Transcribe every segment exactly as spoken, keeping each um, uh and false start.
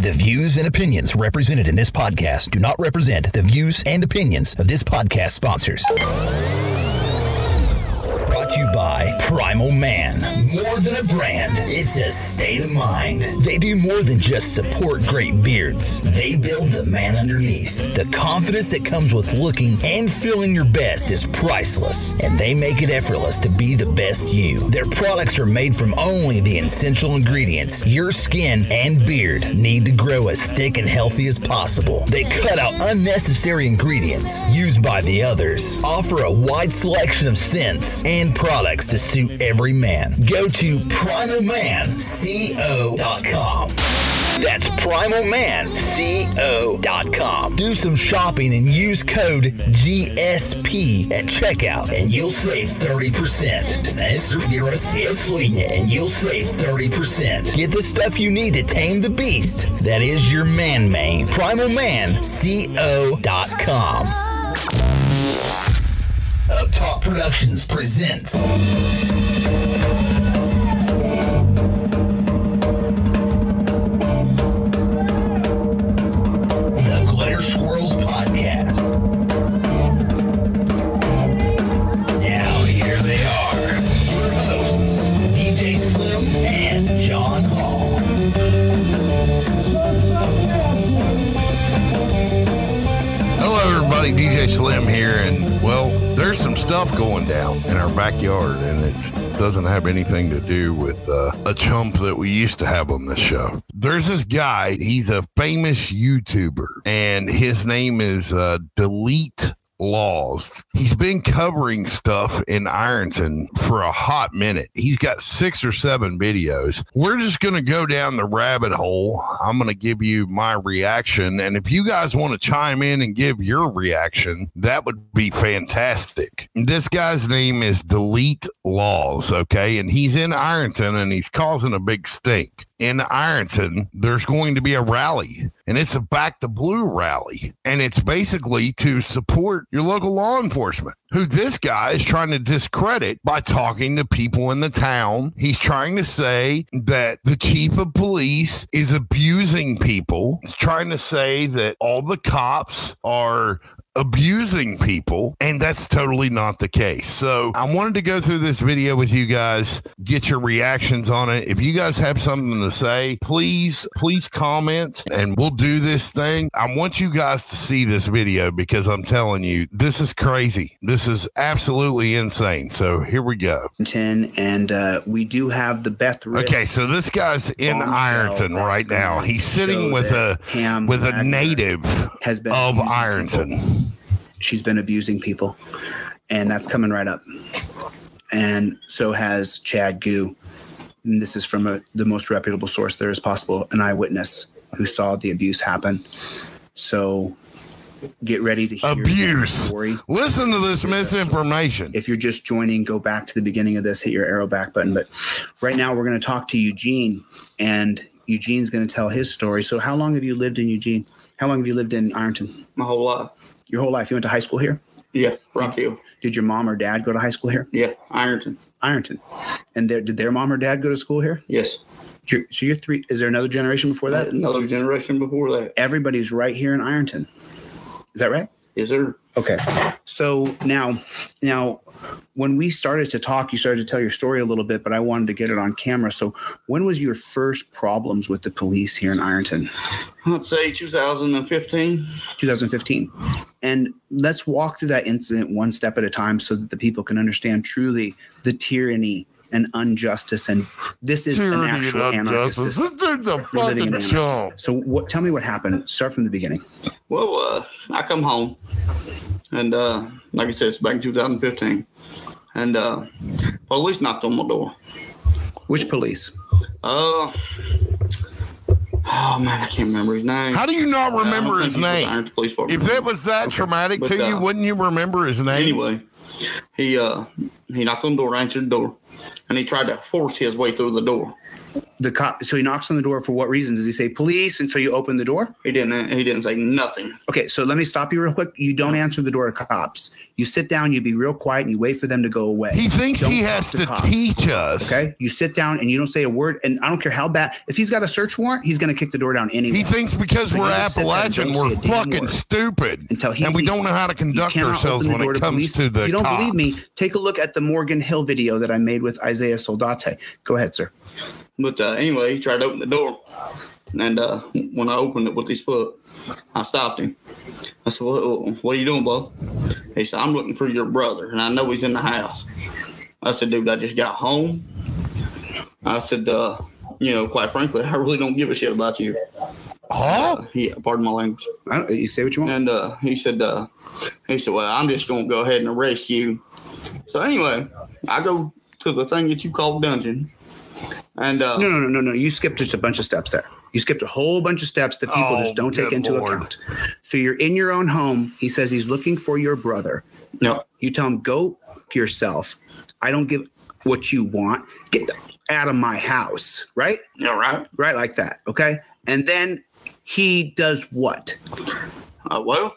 The views and opinions represented in this podcast do not represent the views and opinions of this podcast sponsors. Brought to you by Primal Man. More than a brand, it's a state of mind. They do more than just support great beards. They build the man underneath. The confidence that comes with looking and feeling your best is priceless, and they make it effortless to be the best you. Their products are made from only the essential ingredients your skin and beard need to grow as thick and healthy as possible. They cut out unnecessary ingredients used by the others, offer a wide selection of scents and products to suit every man. Go to primal man co dot com. That's primal man co dot com. Do some shopping and use code G S P at checkout and you'll save thirty percent. And you'll save thirty percent. Get the stuff you need to tame the beast. That is your man mane. primal man co dot com. Up Top Productions presents the Glitter Squirrels Podcast. Now here they are, your hosts, D J Slim and John Hall. Hello everybody, D J Slim here, and well, there's some stuff going down in our backyard, and it doesn't have anything to do with uh, a chump that we used to have on this show. There's this guy, he's a famous YouTuber, and his name is uh, Delete Laws. He's been covering stuff in Ironton for a hot minute. He's got six or seven videos. We're just going to go down the rabbit hole. I'm going to give you my reaction. And if you guys want to chime in and give your reaction, that would be fantastic. This guy's name is Delete Laws. Okay. And he's in Ironton and he's causing a big stink. In Ironton, there's going to be a rally, and it's a Back the Blue rally, and it's basically to support your local law enforcement, who this guy is trying to discredit by talking to people in the town. He's trying to say that the chief of police is abusing people. He's trying to say that all the cops are abusing people, and that's totally not the case. So I wanted to go through this video with you guys, get your reactions on it. If you guys have something to say, please, please comment, and we'll do this thing. I want you guys to see this video because I'm telling you, this is crazy. This is absolutely insane. So here we go. And uh, we do have the Beth Rick. Okay, so this guy's in Ironton right now. He's sitting with a with a native has been of Ironton. People. She's been abusing people, and that's coming right up. And so has Chad Gu. And this is from a, the most reputable source there is possible, an eyewitness who saw the abuse happen. So get ready to hear abuse. Story. Listen to this misinformation. If you're just joining, go back to the beginning of this, hit your arrow back button. But right now we're going to talk to Eugene, and Eugene's going to tell his story. So how long have you lived in Eugene? How long have you lived in Ironton? My whole life. Your whole life? You went to high school here? Yeah, Rock Hill. Did your mom or dad go to high school here? Yeah, Ironton. Ironton. And their, did their mom or dad go to school here? Yes. You're, so you're three. Is there another generation before that? Another generation before that. Everybody's right here in Ironton. Is that right? Yes, sir. Okay. So now, now, when we started to talk, you started to tell your story a little bit, but I wanted to get it on camera. So when was your first problems with the police here in Ironton? I'd say two thousand fifteen. two thousand fifteen. And let's walk through that incident one step at a time so that the people can understand truly the tyranny and injustice. And this is tyranny, an actual anarchist system. This a fucking an show. So what, tell me what happened. Start from the beginning. Well, uh, I come home. And uh, like I said, it's back in two thousand fifteen. And uh, police knocked on my door. Which police? Uh, oh, man, I can't remember his name. How do you not remember his name? If that was that traumatic to you, wouldn't you remember his name? Anyway, he uh, he knocked on the door, answered the door, and he tried to force his way through the door. the cop, so he knocks on the door for what reason? Does he say police until you open the door? He didn't. He didn't say nothing. Okay, so let me stop you real quick. You don't answer the door to cops. You sit down. You be real quiet and you wait for them to go away. He thinks don't he has to cops. teach us. Okay, you sit down and you don't say a word. And I don't care how bad. If he's got a search warrant, he's going to kick the door down anyway. He thinks because so we're Appalachian, we're fucking stupid, until he and we don't know how to conduct ourselves when it comes to the cops. If you don't believe me, take a look at the Morgan Hill video that I made with Isaiah Soldate. Go ahead, sir. But uh, anyway, he tried to open the door, and uh, when I opened it with his foot, I stopped him. I said, well, what are you doing, Bo? He said, I'm looking for your brother, and I know he's in the house. I said, dude, I just got home. I said, uh, you know, quite frankly, I really don't give a shit about you. Huh? Uh, yeah, pardon my language. I don't, you say what you want. And uh, he said, uh, he said, well, I'm just going to go ahead and arrest you. So anyway, I go to the thing that you call dungeon. And uh, no, no, no, no, no. You skipped just a bunch of steps there. You skipped a whole bunch of steps that people oh, just don't take into Lord. account. So you're in your own home. He says he's looking for your brother. No, you tell him go yourself. I don't give what you want. Get out of my house. Right? Yeah, right. Right, like that. Okay. And then he does what? Uh, well,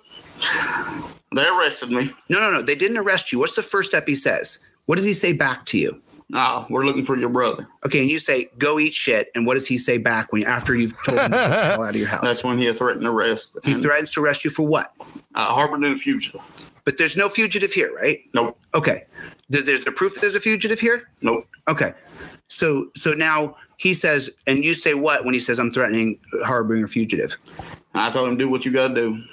they arrested me. No, no, no. They didn't arrest you. What's the first step he says? What does he say back to you? No, we're looking for your brother. Okay, and you say, go eat shit. And what does he say back when after you've told him to get out of your house? That's when he threatened arrest. He threatens to arrest you for what? Uh, harboring a fugitive. But there's no fugitive here, right? Nope. Okay. Does there's the proof that there's a fugitive here? Nope. Okay. So so now he says, and you say what when he says, I'm threatening harboring a fugitive? I told him, do what you got to do.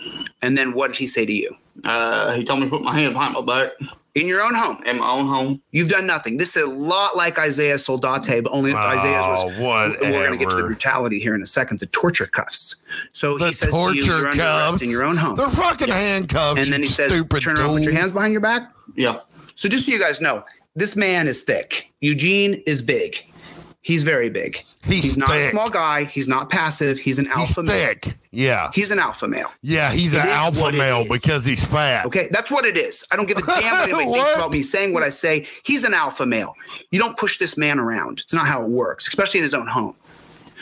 And then what did he say to you? Uh, he told me to put my hand behind my back. In your own home. In my own home. You've done nothing. This is a lot like Isaiah Soldate, but only oh, Isaiah's was. Whatever. We're going to get to the brutality here in a second. The torture cuffs. So the he says to you, you're under arrest in your own home. They're fucking yeah. handcuffs. And then he says, turn around, dude. Put your hands behind your back. Yeah. So just so you guys know, this man is thick. Eugene is big. He's very big. He's, he's not a small guy. He's not passive. He's an alpha he's male. Thick. Yeah. He's an alpha male. Yeah, he's it an alpha male because he's fat. Okay, that's what it is. I don't give a damn what anybody what? thinks about me saying what I say. He's an alpha male. You don't push this man around. It's not how it works, especially in his own home.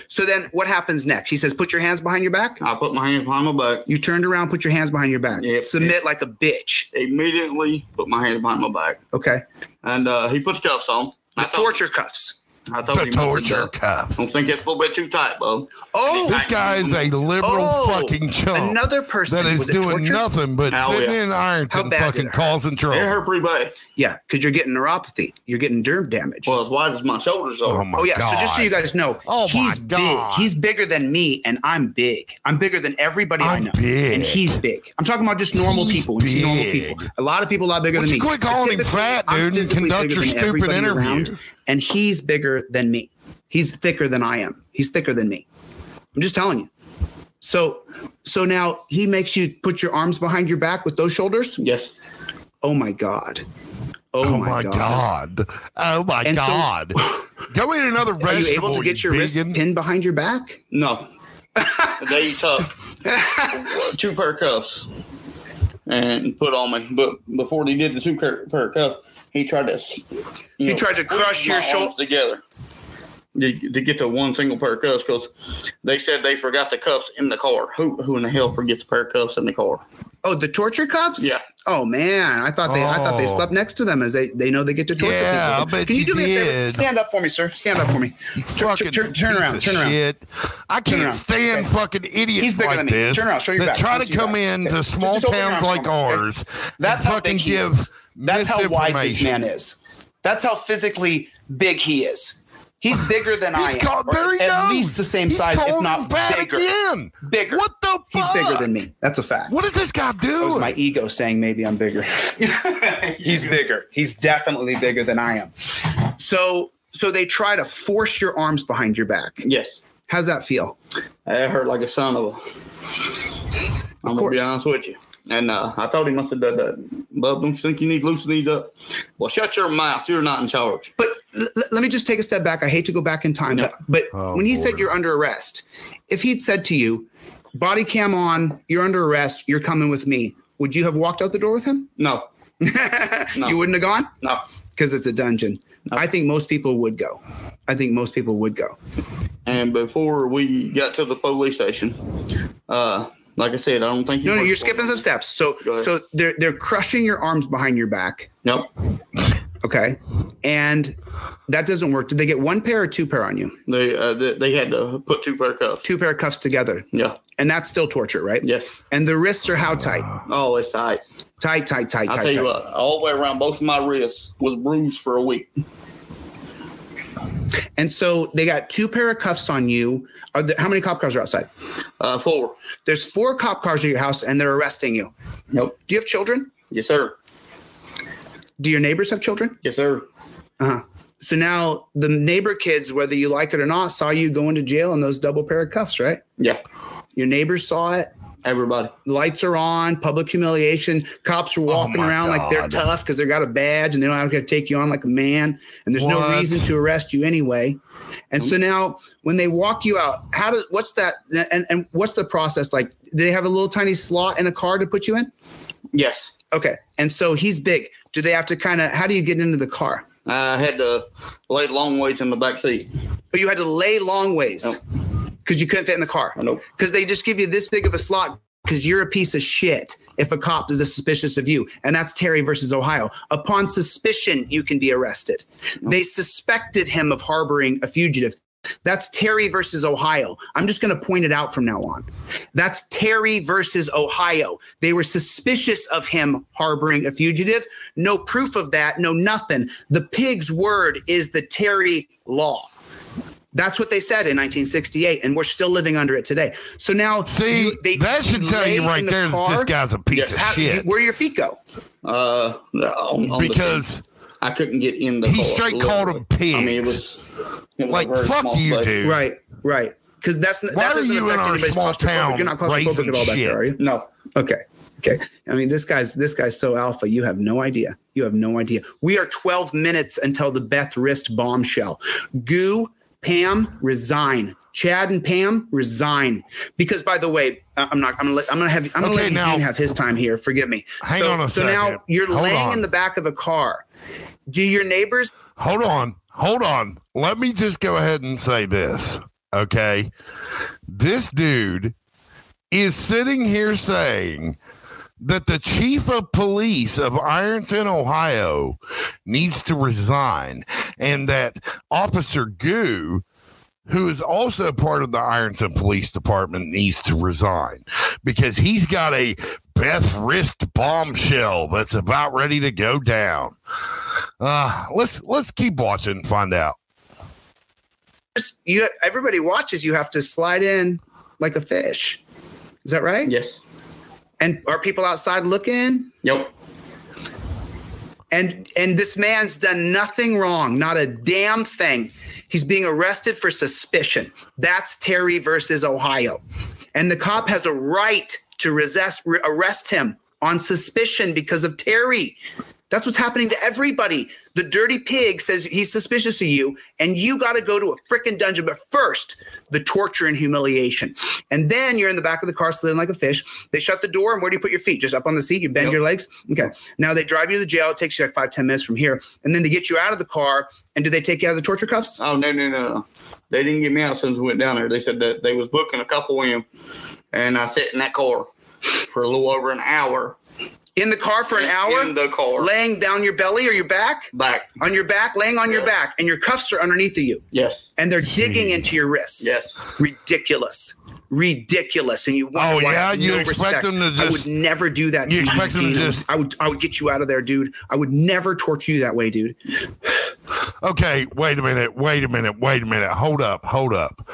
So then what happens next? He says, put your hands behind your back. I put my hands behind my back. You turned around, put your hands behind your back. Yep. Submit like a bitch. Immediately put my hands behind my back. Okay. And uh, he put the cuffs on. The torture cuffs. I told the torture cuffs. Don't think it's a little bit too tight, Bo. Oh, this guy is a liberal oh, fucking chump. Another person that is doing nothing but Hell sitting yeah. in Ironton fucking causing trouble. It hurt pretty bad. Yeah, because you're getting neuropathy. You're getting nerve damage. Well, as wide as my shoulders are. Oh, my oh yeah. God. So just so you guys know, oh, he's my God. big. He's bigger than me, and I'm big. I'm bigger than everybody I'm I know. Big. And he's big. I'm talking about just normal he's people. Just normal people. A lot of people a lot bigger What's than you me. Quit calling him fat, dude, and conduct your stupid interview. And he's bigger than me. He's thicker than I am. He's thicker than me. I'm just telling you. So so now he makes you put your arms behind your back with those shoulders? Yes. Oh, my God. Oh, oh my God. God. Oh, my and God. So, Go eat another vegetable. Are you able to get your wrist pinned behind your back? No. They took two pair cuffs and put on me. But before he did the two pair cuffs, He tried to he know, tried to crush your shoulders together to, to get to one single pair of cuffs because they said they forgot the cuffs in the car. Who who in the hell forgets a pair of cuffs in the car? Oh, the torture cuffs? Yeah. Oh man, I thought they oh. I thought they slept next to them as they, they know they get to torture yeah, people. But Can you, you do me a favor? Stand up for me, sir. Stand up for me. Tur- tur- tur- turn around. Turn around. Shit. I can't around. stand okay. fucking idiots He's like this. Turn around. Show your back. Try to come into okay. small towns like ours. That's how fucking give. That's how wide this man is. That's how physically big he is. He's bigger than he's I am. Called, there he at knows. least the same he's size, if not bigger. Again. Bigger. What the fuck? He's bigger than me. That's a fact. What is this guy doing? That was my ego saying maybe I'm bigger. He's bigger. He's definitely bigger than I am. So, so they try to force your arms behind your back. Yes. How's that feel? It hurt like a son of a. I'm going to be honest with you. And uh, I told him, I said, Bub, don't you think you need to loosen these up? Well, shut your mouth. You're not in charge. But l- let me just take a step back. I hate to go back in time. No. But, but oh, when he Lord. said you're under arrest, if he'd said to you, body cam on, you're under arrest, you're coming with me, would you have walked out the door with him? No. no. You wouldn't have gone? No. Because it's a dungeon. No. I think most people would go. I think most people would go. And before we got to the police station, uh, like I said, I don't think you. No, no, you're skipping some steps. So, so they're they're crushing your arms behind your back. Nope. Okay, and that doesn't work. Did they get one pair or two pair on you? They uh, they, they had to put two pair of cuffs. Two pair of cuffs together. Yeah. And that's still torture, right? Yes. And the wrists are how tight? Oh, it's tight. Tight, tight, tight, I'll tight. I'll tell you tight. what, all the way around both of my wrists was bruised for a week. And so they got two pair of cuffs on you. Are there, how many cop cars are outside? Uh, four. There's four cop cars at your house, and they're arresting you. Nope. Do you have children? Yes, sir. Do your neighbors have children? Yes, sir. Uh-huh. So now the neighbor kids, whether you like it or not, saw you going to jail in those double pair of cuffs, right? Yeah. Your neighbors saw it. Everybody. Lights are on, public humiliation. Cops are walking oh around God. like they're tough because they've got a badge and they don't have to take you on like a man. And there's what? no reason to arrest you anyway. And mm-hmm. so now when they walk you out, how does what's that? And, and what's the process like? Do they have a little tiny slot in a car to put you in? Yes. Okay. And so he's big. Do they have to kind of – how do you get into the car? I had to lay long ways in the back seat. But you had to lay long ways because nope. you couldn't fit in the car. Nope. Because they just give you this big of a slot because you're a piece of shit if a cop is suspicious of you. And that's Terry versus Ohio. Upon suspicion, you can be arrested. Nope. They suspected him of harboring a fugitive. That's Terry versus Ohio. I'm just going to point it out from now on. That's Terry versus Ohio. They were suspicious of him harboring a fugitive. No proof of that. No nothing. The pig's word is the Terry law. That's what they said in nineteen sixty-eight, and we're still living under it today. So now, see, you, they, that should tell you right the there car. that this guy's a piece yeah. of How, shit. Where do your feet go? Uh, on, on because I couldn't get in the. He car. straight Literally. called him pigs. I mean, it was. Like, fuck you, place. dude. Right, right. Because that's that Why doesn't are you affect in our small town? You're not claustrophobic at all back there, are you? No. Okay. Okay. I mean, this guy's this guy's so alpha. You have no idea. You have no idea. We are twelve minutes until the Beth Rist bombshell. Goo, Pam, resign. Chad and Pam, resign. Because by the way, I'm not. I'm gonna. Let, I'm gonna have. I'm gonna okay, let now, Eugene have his time here. Forgive me. Hang so, on a so second. So now you're Hold laying on. in the back of a car. Do your neighbors? Hold on. Hold on. Let me just go ahead and say this, okay? This dude is sitting here saying that the chief of police of Ironton, Ohio, needs to resign, and that Officer Goo, who is also part of the Ironton Police Department, needs to resign because he's got a Beth Rist bombshell that's about ready to go down. Uh, let's let's keep watching and find out. You, everybody watches. You have to slide in like a fish. Is that right? Yes. And are people outside looking? Nope. And and this man's done nothing wrong, not a damn thing. He's being arrested for suspicion. That's Terry versus Ohio, and the cop has a right to resist, re- arrest him on suspicion because of Terry. That's what's happening to everybody. The dirty pig says he's suspicious of you, and you got to go to a freaking dungeon. But first, the torture and humiliation. And then you're in the back of the car sliding like a fish. They shut the door, and where do you put your feet? Just up on the seat? You bend yep. your legs? Okay. Now they drive you to the jail. It takes you like five, ten minutes from here. And then they get you out of the car. And do they take you out of the torture cuffs? Oh, no, no, no, no. They didn't get me out since we went down there. They said that they was booking a couple in, and I sat in that car for a little over an hour. In the car for an hour? In the car. Laying down your belly or your back? Back. On your back, laying on yes. your back. And your cuffs are underneath of you. Yes. And they're digging Jeez. into your wrists. Yes. Ridiculous. Ridiculous. And you wonder oh, why yeah? you no expect respect. them to just. I would never do that to you. You expect them to just. I would, I would get you out of there, dude. I would never torture you that way, dude. Okay, wait a minute. Wait a minute. Wait a minute. Hold up. Hold up.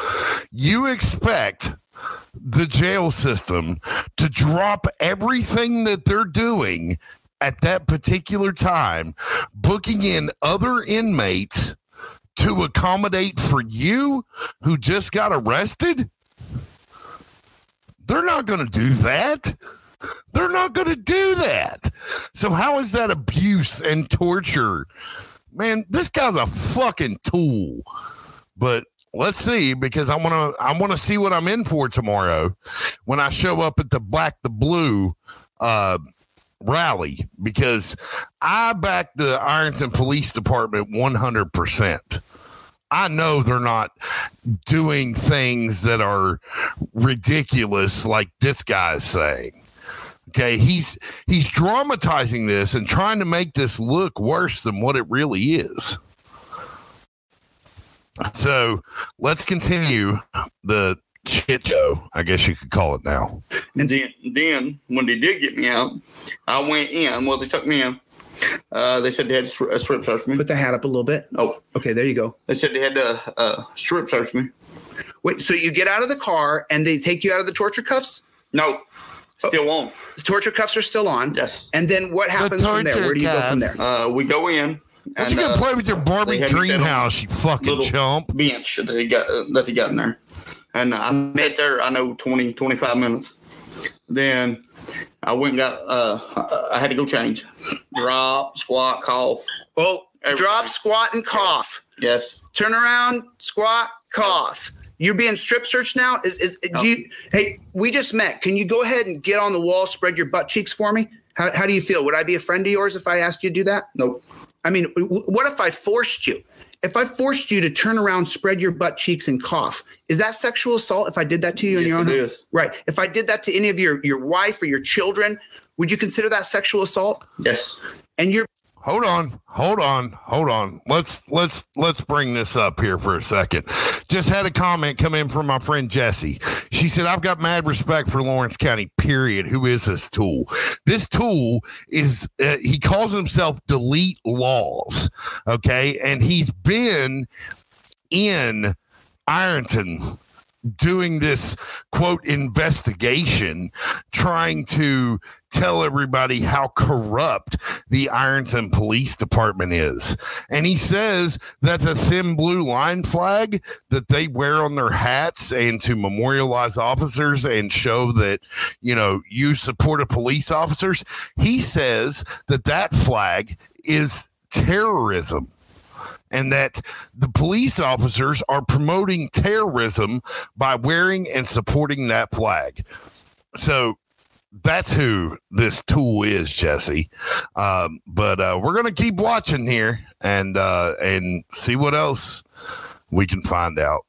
You expect the jail system to drop everything that they're doing at that particular time, booking in other inmates to accommodate for you who just got arrested? They're not going to do that. They're not going to do that. So how is that abuse and torture? Man, this guy's a fucking tool. But let's see, because I want to I want to see what I'm in for tomorrow when I show up at the Black the Blue uh, rally, because I back the Ironton Police Department one hundred percent. I know they're not doing things that are ridiculous like this guy's saying. Okay, he's he's dramatizing this and trying to make this look worse than what it really is. So let's continue the shit show, I guess you could call it now. And then, then when they did get me out, I went in. Well, they took me in. Uh, they said they had a strip search me. Put the hat up a little bit. Oh, okay, there you go. They said they had to uh, strip search me. Wait, so you get out of the car and they take you out of the torture cuffs? No. Still on. The torture cuffs are still on. Yes. And then what happens the from there? Where do you cuffs. go from there? Uh, we go in. Why don't you go uh, play with your Barbie dream house, you fucking chump? Bench that he got uh, that he got in there. And I sat there, I know, twenty, twenty-five minutes. Then I went and got, uh, I had to go change. Drop, squat, cough. Oh, everything. Drop, squat, and cough. Yes. Turn around, squat, cough. You're being strip searched now? Is is do you, hey, we just met. Can you go ahead and get on the wall, spread your butt cheeks for me? How how do you feel? Would I be a friend of yours if I asked you to do that? Nope. I mean, what if I forced you? If I forced you to turn around, spread your butt cheeks, and cough, is that sexual assault if I did that to you? Yes, in your own it home? Is. Right. If I did that to any of your, your wife or your children, would you consider that sexual assault? Yes. And you're Hold on, hold on, hold on. Let's let's let's bring this up here for a second. Just had a comment come in from my friend Jessie. She said, I've got mad respect for Lawrence County, period. Who is this tool? This tool is, uh, he calls himself Delete Laws, okay? And he's been in Ironton doing this, quote, investigation, trying to tell everybody how corrupt the Ironton Police Department is. And he says that the thin blue line flag that they wear on their hats and to memorialize officers and show that, you know, you support a police officers, he says that that flag is terrorism. And that the police officers are promoting terrorism by wearing and supporting that flag. So that's who this tool is, Jesse. Um, but uh, we're going to keep watching here and uh, and see what else we can find out.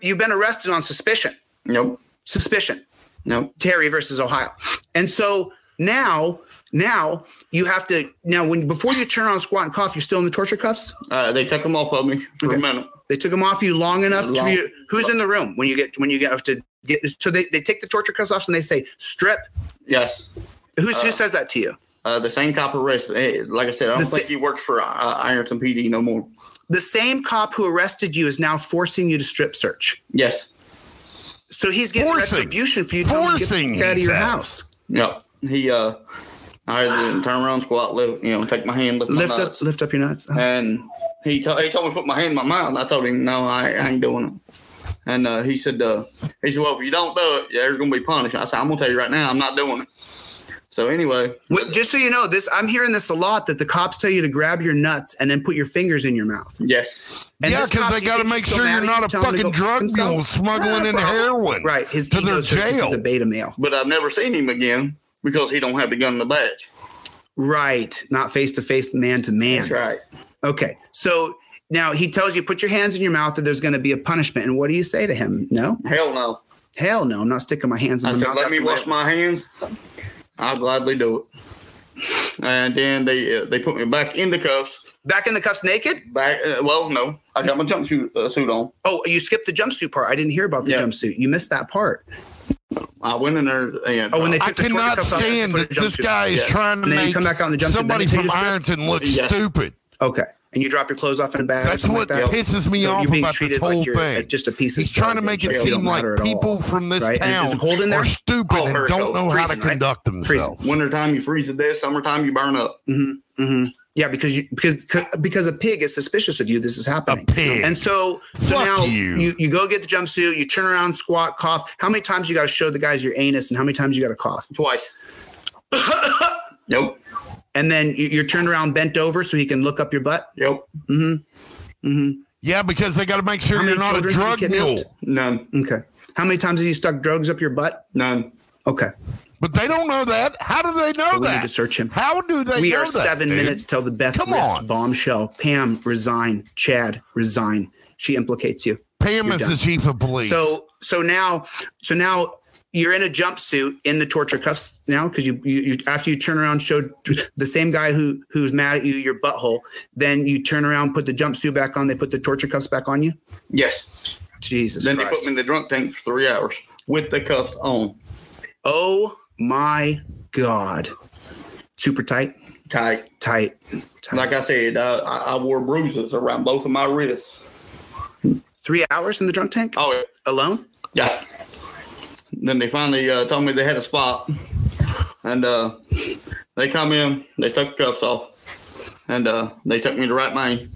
You've been arrested on suspicion. Nope. Suspicion. Nope. Terry versus Ohio. And so now, now. You have to now when before you turn on squat and cough, you're still in the torture cuffs. Uh, they took them off of me for okay. a minute. They took them off you long enough long. to you, who's in the room when you get when you get to get so they, they take the torture cuffs off and they say strip. Yes. Who's, uh, who says that to you? Uh, the same cop arrested. Hey, like I said, I don't the think sa- he works for uh, Ironton P D no more. The same cop who arrested you is now forcing you to strip search. Yes. So he's getting forcing. retribution for you forcing to get out of your says. house. Yep. He. Uh, I didn't turn around, squat, lift, you know, take my hand, lift, lift my nuts. up, lift up your nuts. Oh. And he, t- he told me to put my hand in my mouth. I told him, no, I, I ain't doing it. And uh, he said, uh, he said, well, if you don't do it, there's gonna be punishment. I said, I'm gonna tell you right now, I'm not doing it. So anyway, Wait, just so you know, this I'm hearing this a lot that the cops tell you to grab your nuts and then put your fingers in your mouth. Yes. And yeah, because they got to make sure you're not a fucking drug mule smuggling in heroin. Right. His to their jail. He's a beta male. But I've never seen him again. Because he don't have the gun in the badge. Right. Not face-to-face, man-to-man. That's right. Okay. So now he tells you, put your hands in your mouth that there's going to be a punishment. And what do you say to him? No? Hell no. Hell no. I'm not sticking my hands in I my said, mouth. I said, let me wash my hands. I'll gladly do it. And then they uh, they put me back in the cuffs. Back in the cuffs naked? Back. Uh, well, no. I got my jumpsuit uh, suit on. Oh, you skipped the jumpsuit part. I didn't hear about the yeah. jumpsuit. You missed that part. I went in there. And, oh, when they took I the cannot stand that this guy is yeah. trying to make come back on the somebody from Ironton look yeah. stupid. Okay. And you drop your clothes off in a bag. That's what like that. pisses me so off about this whole like thing. Just a piece of He's trying to make it seem like people all, from this right? town are stupid oh, and don't know freezing, how to right? conduct themselves. Freezing. Wintertime, you freeze to death. Summertime, you burn up. Mm-hmm. Mm-hmm. Yeah, because you, because because a pig is suspicious of you. This is happening. A pig. And so, so now you. you you go get the jumpsuit. You turn around, squat, cough. How many times you got to show the guys your anus, and how many times you got to cough? Twice. Nope. And then you're turned around, bent over, so he can look up your butt. Yep. Mm-hmm. Mm-hmm. Yeah, because they got to make sure you're not a drug mule. None. Okay. How many times have you stuck drugs up your butt? None. Okay. But they don't know that. How do they know so we that? We need to search him. How do they we know that? We are seven that, minutes till the Beth List bombshell. Pam, resign. Chad, resign. she implicates you. Pam is the chief of police. So so now so now you're in a jumpsuit in the torture cuffs now, because you, you you after you turn around, show the same guy who who's mad at you your butthole. Then you turn around, put the jumpsuit back on. They put the torture cuffs back on you. Yes. Jesus. Then Christ. They put me in the drunk tank for three hours with the cuffs on. Oh my God. Super tight. Tight. Tight. tight. Like I said, uh, I, I wore bruises around both of my wrists. Three hours in the drunk tank? Oh, yeah. Alone? Yeah. Then they finally uh, told me they had a spot. And uh, they come in, they took the cuffs off, and uh, they took me to Right Main.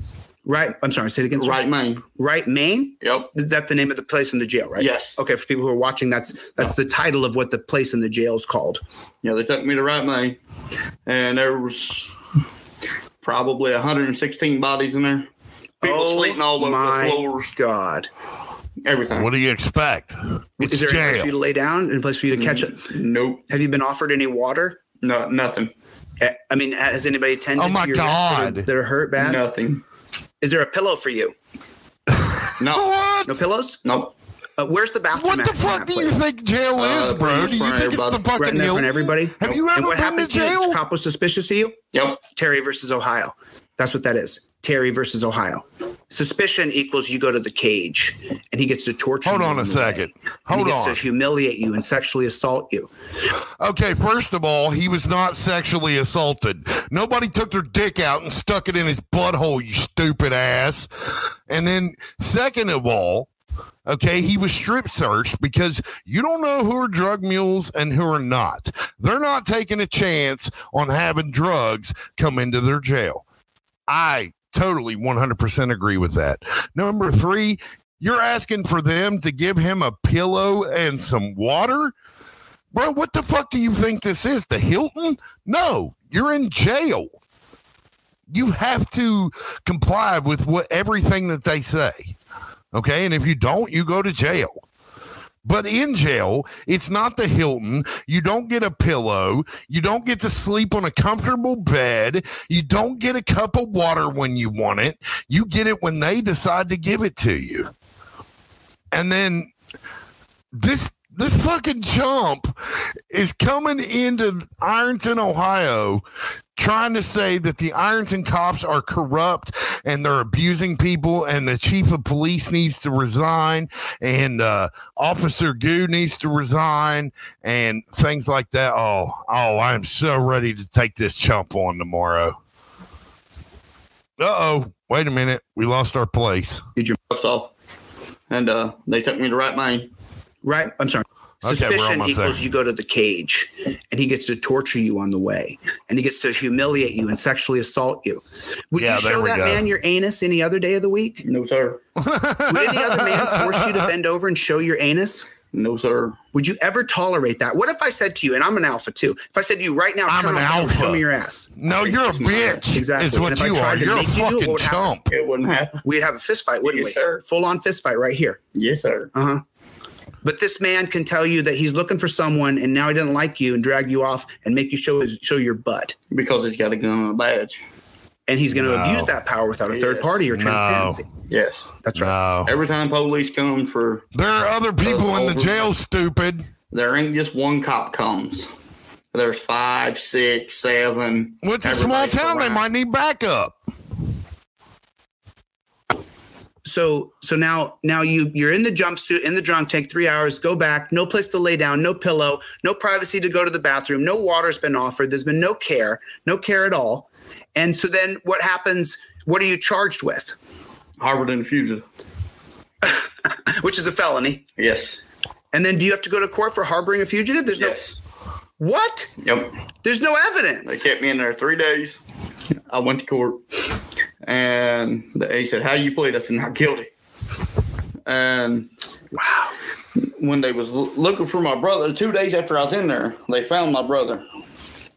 Right, I'm sorry, say it again. Right Main. Right Main? Yep. Is that the name of the place in the jail, right? Yes. Okay, for people who are watching, that's that's oh. the title of what the place in the jail is called. Yeah, they took me to Right Main, and there was probably one hundred sixteen bodies in there. People oh sleeping all over my the floors. God. Everything. What do you expect? It's Is there jail. a place for you to lay down and a place for you to catch up? Nope. Have you been offered any water? No, nothing. I mean, has anybody attended oh my to your God. That are hurt bad? Nothing. Is there a pillow for you? No. What? No pillows? Nope. Uh, where's the bathroom? What the fuck do you think jail is, uh, bro? Do you think everybody. It's the fucking right in there for everybody? Have nope. you ever and what been happened to jail? The cop was suspicious of you? Yep. Terry versus Ohio. That's what that is. Terry versus Ohio. Suspicion equals you go to the cage, and he gets to torture Hold you. Hold on a second. Hold he on. He gets to humiliate you and sexually assault you. Okay, first of all, he was not sexually assaulted. Nobody took their dick out and stuck it in his butthole, you stupid ass. And then second of all, okay, he was strip searched because you don't know who are drug mules and who are not. They're not taking a chance on having drugs come into their jail. I totally one hundred percent agree with that. Number three, you're asking for them to give him a pillow and some water? Bro, what the fuck do you think this is? The Hilton? No, you're in jail. You have to comply with what everything that they say. Okay, and if you don't, you go to jail. But in jail, it's not the Hilton. You don't get a pillow. You don't get to sleep on a comfortable bed. You don't get a cup of water when you want it. You get it when they decide to give it to you. And then this this fucking chump is coming into Ironton, Ohio, trying to say that the Ironton cops are corrupt and they're abusing people and the chief of police needs to resign and uh, Officer Goo needs to resign and things like that. Oh, oh, I'm so ready to take this chump on tomorrow. Uh-oh, wait a minute. We lost our place. Did your cuffs off? And uh, they took me to Right Main. Right? I'm sorry. Suspicion okay, equals you go to the cage, and he gets to torture you on the way, and he gets to humiliate you and sexually assault you. Would yeah, you show that go. man your anus any other day of the week? No, sir. Would any other man force you to bend over and show your anus? No, sir. Would you ever tolerate that? What if I said to you, and I'm an alpha too, if I said to you right now, I'm an alpha. Show me your ass. No, you're a bitch. Exactly. Is what you are. You're a fucking chump. It wouldn't happen. We'd have a fist fight, wouldn't we? Full on fist fight right here. Yes, sir. Uh huh. But this man can tell you that he's looking for someone, and now he doesn't like you and drag you off and make you show his, show your butt. Because he's got a gun and a badge. And he's going to no. abuse that power without a third yes. party or transparency. No. Yes. That's right. No. Every time police come for... There are other people in the jail, stupid. There ain't just one cop comes. There's five, six, seven. Well, it's a small town. Around. They might need backup. So so now now you you're in the jumpsuit in the drunk tank three hours go back no place to lay down no pillow no privacy to go to the bathroom no water's been offered there's been no care no care at all and so then what happens what are you charged with? Harbored and fugitive, which is a felony. Yes. And then do you have to go to court for harboring a fugitive? There's yes. no what? Yep. There's no evidence. They kept me in there three days. I went to court. And they said, how you plead? I said, not guilty. And wow. When they was l- looking for my brother, two days after I was in there, they found my brother.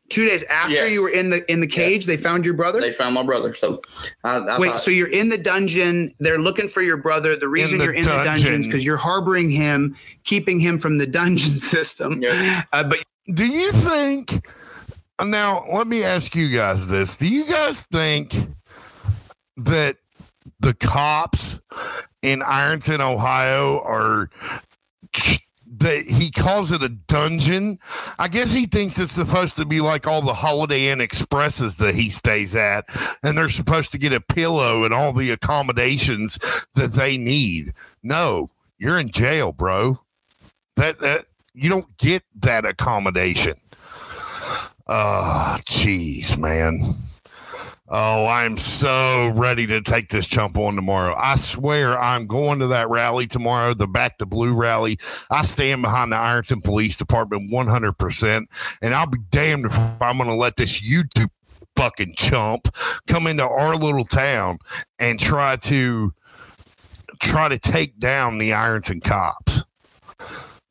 Two days after yes. you were in the in the cage, yes. they found your brother? They found my brother. So I, I Wait, thought, so you're in the dungeon. They're looking for your brother. The reason in you're the in dungeon. the dungeon is because you're harboring him, keeping him from the dungeon system. Yes. Uh, but do you think... Now, let me ask you guys this. Do you guys think... that the cops in Ironton, Ohio, are that he calls it a dungeon. I guess he thinks it's supposed to be like all the Holiday Inn Expresses that he stays at, and they're supposed to get a pillow and all the accommodations that they need. No, you're in jail, bro. That, that you don't get that accommodation. Oh, jeez, man. Oh, I'm so ready to take this chump on tomorrow. I swear I'm going to that rally tomorrow, the Back to Blue rally. I stand behind the Ironton Police Department one hundred percent, and I'll be damned if I'm going to let this YouTube fucking chump come into our little town and try to try to take down the Ironton cops.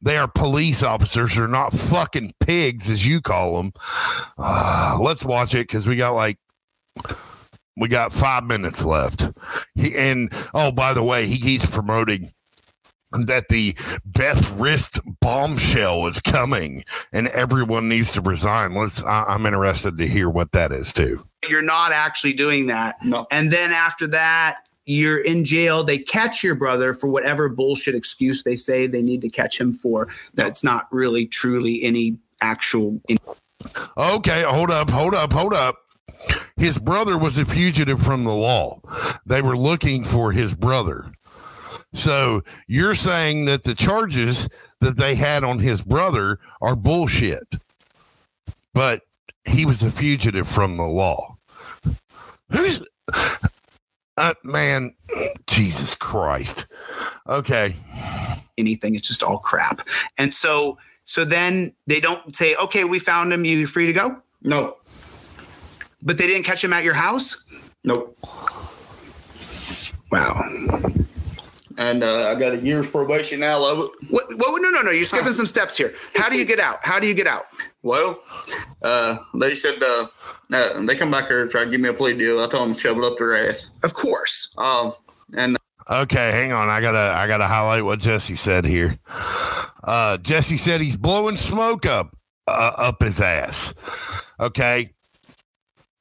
They are police officers. They're not fucking pigs, as you call them. Uh, let's watch it because we got like we got five minutes left. He, and oh, by the way, he keeps promoting that the Beth Rist bombshell is coming, and everyone needs to resign. Let's. I, I'm interested to hear what that is too. You're not actually doing that. No. And then after that, you're in jail. They catch your brother for whatever bullshit excuse they say they need to catch him for. That's not really truly any actual. In- okay. Hold up. Hold up. Hold up. His brother was a fugitive from the law. They were looking for his brother. So you're saying that the charges that they had on his brother are bullshit, but he was a fugitive from the law. Who's, Uh, man, Jesus Christ. Okay. Anything. It's just all crap. And so, so then they don't say, okay, we found him. You're free to go. No. But they didn't catch him at your house. Nope. Wow. And uh, I got a year's probation now of it. What, what? No, no, no. You're skipping some steps here. How do you get out? How do you get out? Well, uh, they said uh, no, they come back here and try to give me a plea deal. I told them to shove it up their ass. Of course. Um. And okay, hang on. I gotta I gotta highlight what Jesse said here. Uh, Jesse said he's blowing smoke up uh, up his ass. Okay.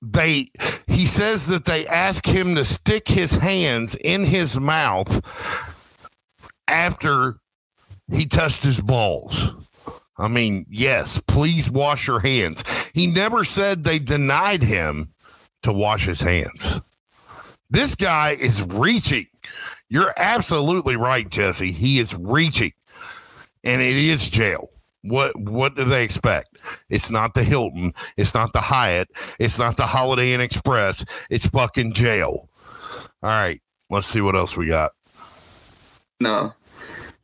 They, he says that they ask him to stick his hands in his mouth after he touched his balls. I mean, yes, please wash your hands. He never said they denied him to wash his hands. This guy is reaching. You're absolutely right, Jesse. He is reaching, and it is jail. What what do they expect? It's not the Hilton. It's not the Hyatt. It's not the Holiday Inn Express. It's fucking jail. All right, let's see what else we got. No.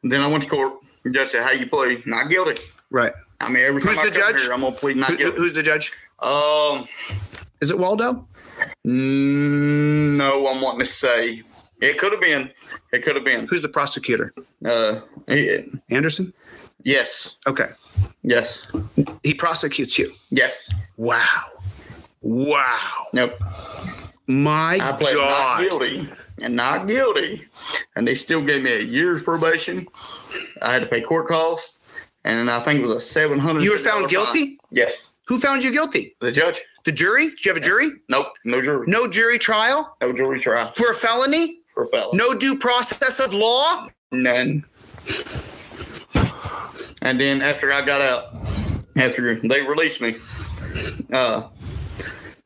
Then I went to court. The judge said, how you plead? Not guilty. Right. I mean, every who's time I come here, I'm going to plead not Who, guilty. Who's the judge? Um, Is it Waldo? No, I'm wanting to say. It could have been. It could have been. Who's the prosecutor? Uh, he, Anderson? Yes. Okay. Yes. He prosecutes you. Yes. Wow. Wow. Nope. My I pled God. Not guilty and not guilty, and they still gave me a year's probation. I had to pay court costs, and I think it was a seven hundred. You were found guilty. Fine. Yes. Who found you guilty? The judge. The jury? Did you have a jury? Nope. No jury. No jury trial. No jury trial for a felony. For a felony. No due process of law. None. And then after I got out, after they released me, uh,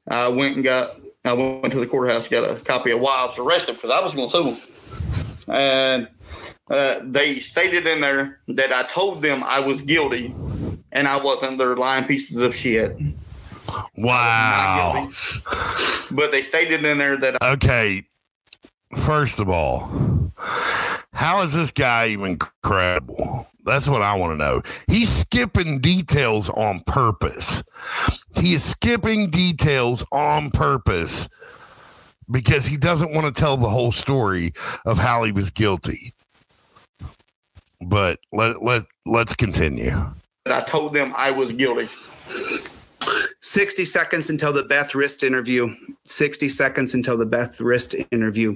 I went and got, I went to the courthouse, got a copy of why I was arrested because I was going to sue them. And uh, they stated in there that I told them I was guilty and I wasn't. They're lying pieces of shit. Wow. But they stated in there that. I- okay. First of all, how is this guy even credible? That's what I want to know. He's skipping details on purpose. He is skipping details on purpose because he doesn't want to tell the whole story of how he was guilty. But let, let, let's continue. I told them I was guilty. sixty seconds until the Beth Rist interview. sixty seconds until the Beth Rist interview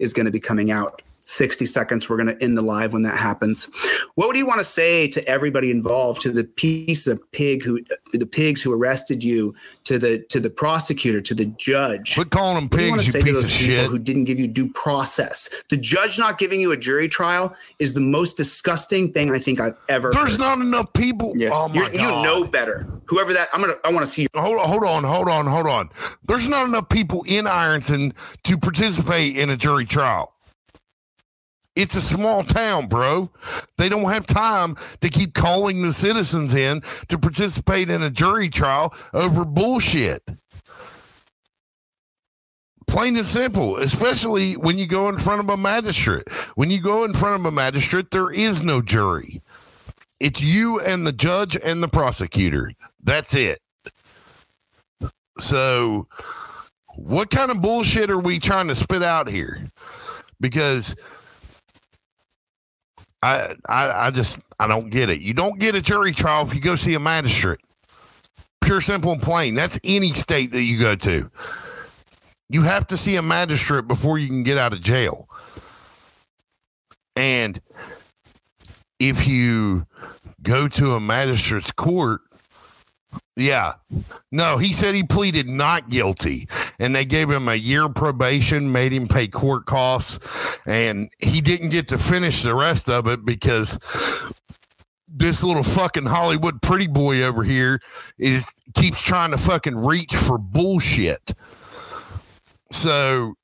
is going to be coming out. sixty seconds. We're going to end the live when that happens. What do you want to say to everybody involved, to the piece of pig who, the pigs who arrested you, to the to the prosecutor, to the judge? Quit calling them pigs, what do you, you piece to those of shit. Who didn't give you due process? The judge not giving you a jury trial is the most disgusting thing I think I've ever. There's heard. Not enough people. Yeah. Oh my You're, God! You know better. Whoever that, I'm gonna. I want to see. Hold on, hold on, hold on, hold on. There's not enough people in Ironton to participate in a jury trial. It's a small town, bro. They don't have time to keep calling the citizens in to participate in a jury trial over bullshit. Plain and simple, especially when you go in front of a magistrate. When you go in front of a magistrate, there is no jury. It's you and the judge and the prosecutor. That's it. So what kind of bullshit are we trying to spit out here? Because... I, I I just, I don't get it. You don't get a jury trial if you go see a magistrate. Pure, simple, and plain. That's any state that you go to. You have to see a magistrate before you can get out of jail. And if you go to a magistrate's court, yeah. No, he said he pleaded not guilty, and they gave him a year probation, made him pay court costs, and he didn't get to finish the rest of it because this little fucking Hollywood pretty boy over here is keeps trying to fucking reach for bullshit. So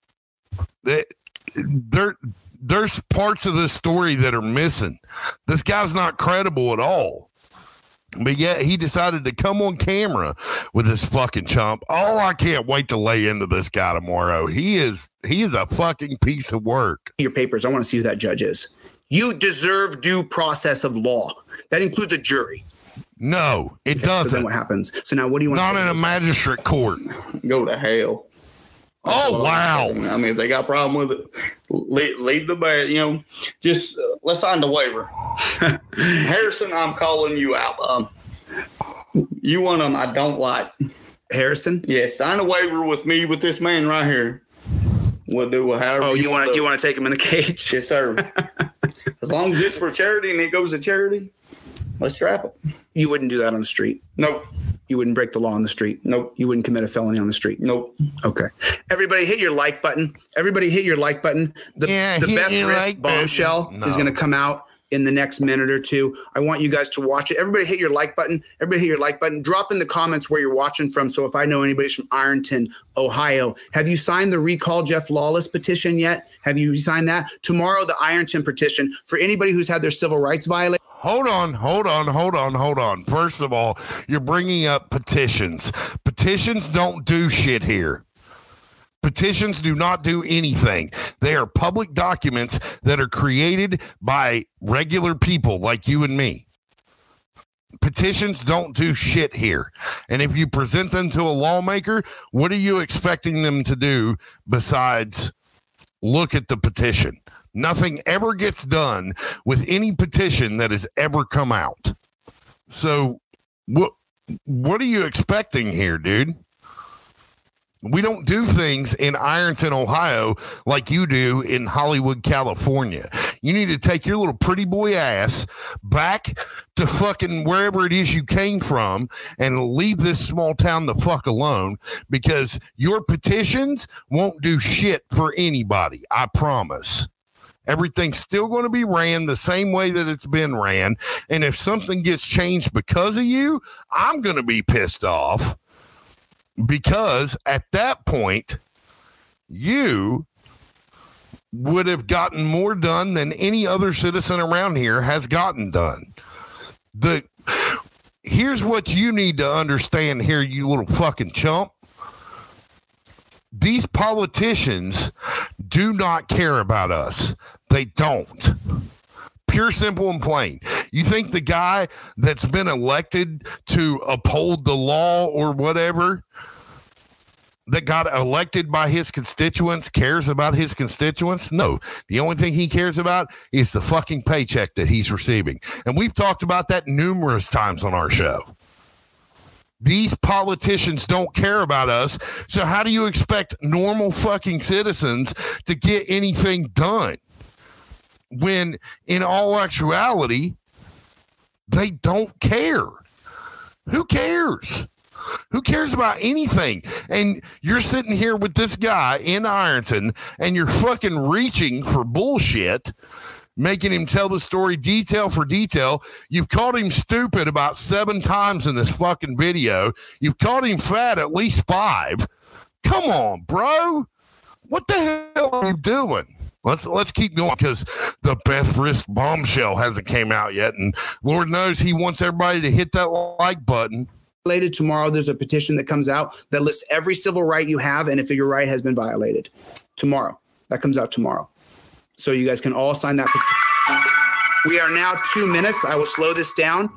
that there, there's parts of this story that are missing. This guy's not credible at all. But yet he decided to come on camera with this fucking chump. Oh, I can't wait to lay into this guy tomorrow. He is he is a fucking piece of work. Your papers. I want to see who that judge is. You deserve due process of law. That includes a jury. No, it okay, doesn't. So then what happens? So now what do you want? Not to in a magistrate court. Go to hell. Oh, oh wow. I mean, if they got a problem with it, leave, leave the bad, you know, just uh, let's sign the waiver. Harrison, I'm calling you out. Um, you one of them I don't like. Harrison? Yeah, sign a waiver with me with this man right here. We'll do however. Oh, you, you want to you want to take him in the cage? Yes, sir. As long as it's for charity and it goes to charity, let's strap it. You wouldn't do that on the street? Nope. You wouldn't break the law on the street? Nope. You wouldn't commit a felony on the street? Nope. Okay. Everybody hit your like button. Everybody hit your like button. The, yeah, the Beth Rist bombshell no. is going to come out in the next minute or two. I want you guys to watch it. Everybody hit your like button. Everybody hit your like button. Drop in the comments where you're watching from. So if I know anybody's from Ironton, Ohio, have you signed the Recall Jeff Lawless petition yet? Have you signed that? Tomorrow, the Ironton petition for anybody who's had their civil rights violated. Hold on, hold on, hold on, hold on. First of all, you're bringing up petitions. Petitions don't do shit here. Petitions do not do anything. They are public documents that are created by regular people like you and me. Petitions don't do shit here. And if you present them to a lawmaker, what are you expecting them to do besides look at the petition? Nothing ever gets done with any petition that has ever come out. So what what are you expecting here, dude? We don't do things in Ironton, Ohio, like you do in Hollywood, California. You need to take your little pretty boy ass back to fucking wherever it is you came from and leave this small town the fuck alone, because your petitions won't do shit for anybody. I promise. Everything's still going to be ran the same way that it's been ran. And if something gets changed because of you, I'm going to be pissed off, because at that point, you would have gotten more done than any other citizen around here has gotten done. The here's what you need to understand here, you little fucking chump. These politicians do not care about us. They don't. Pure, simple, and plain. You think the guy that's been elected to uphold the law or whatever, that got elected by his constituents, cares about his constituents? No. The only thing he cares about is the fucking paycheck that he's receiving. And we've talked about that numerous times on our show. These politicians don't care about us. So how do you expect normal fucking citizens to get anything done? when in all actuality, they don't care. Who cares? Who cares about anything? And you're sitting here with this guy in Ironton, and you're fucking reaching for bullshit, making him tell the story detail for detail. You've called him stupid about seven times in this fucking video. You've called him fat at least five. Come on, bro. What the hell are you doing? Let's let's keep going, because the Beth Risk bombshell hasn't came out yet, and Lord knows he wants everybody to hit that like button. Later tomorrow, there's a petition that comes out that lists every civil right you have, and if your right has been violated, tomorrow. That comes out tomorrow. So you guys can all sign that petition. We are now two minutes. I will slow this down.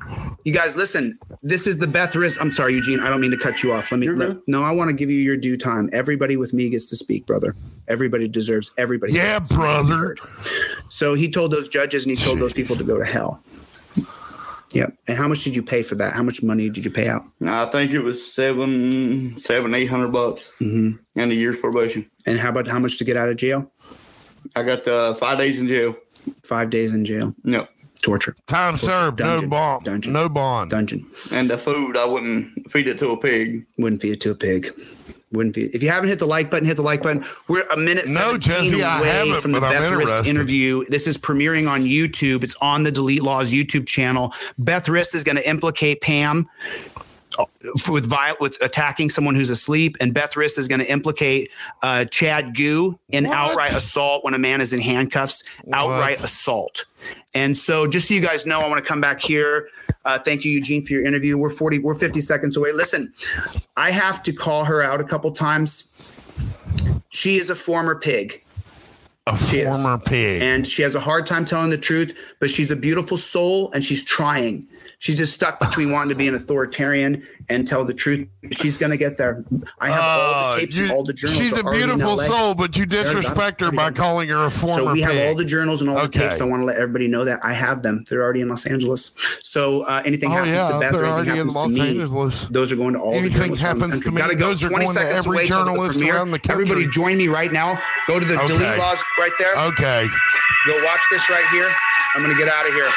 You guys, listen. This is the Beth Risk. I'm sorry, Eugene. I don't mean to cut you off. Let me. Let, no, I want to give you your due time. Everybody with me gets to speak, brother. Everybody deserves. Everybody. Yeah, brother. So he told those judges, and he told Jeez. those people to go to hell. Yeah. And how much did you pay for that? How much money did you pay out? I think it was seven, seven, eight hundred bucks, mm-hmm. and a year's probation. And how about how much to get out of jail? I got uh, five days in jail. Five days in jail. No. Torture. Time Torture. served. Dungeon. No bond. Dungeon. No bond. Dungeon. And the food, I wouldn't feed it to a pig. Wouldn't feed it to a pig. Wouldn't feed it. If you haven't hit the like button, hit the like button. We're a minute no, seventeen Jesse, away from the Beth Risk interview. This is premiering on YouTube. It's on the Delete Laws YouTube channel. Beth Risk is going to implicate Pam with viol- with attacking someone who's asleep, and Beth Risk is going to implicate uh, Chad Gu in what? outright assault when a man is in handcuffs, what? outright assault. And so, just so you guys know, I want to come back here. Uh, thank you, Eugene, for your interview. We're forty, we're fifty seconds away. Listen, I have to call her out a couple times. She is a former pig. A she former is. pig. And she has a hard time telling the truth, but she's a beautiful soul, and she's trying. She's just stuck between wanting to be an authoritarian and tell the truth. She's going to get there. I have uh, all the tapes you, and all the journals. She's a beautiful soul, but you disrespect her by calling her a former pig. So we pig. have all the journals and all okay. the tapes. I want to let everybody know that I have them. They're already in Los Angeles. So uh, anything oh, happens yeah, to Beth or anything happens to me, Angeles. those are going to all anything the journals around the country. Anything happens to me, those go are going to every journalist the around the country. Everybody join me right now. Go to the okay. Delete Laws right there. Okay. Go watch this right here. I'm going to get out of here.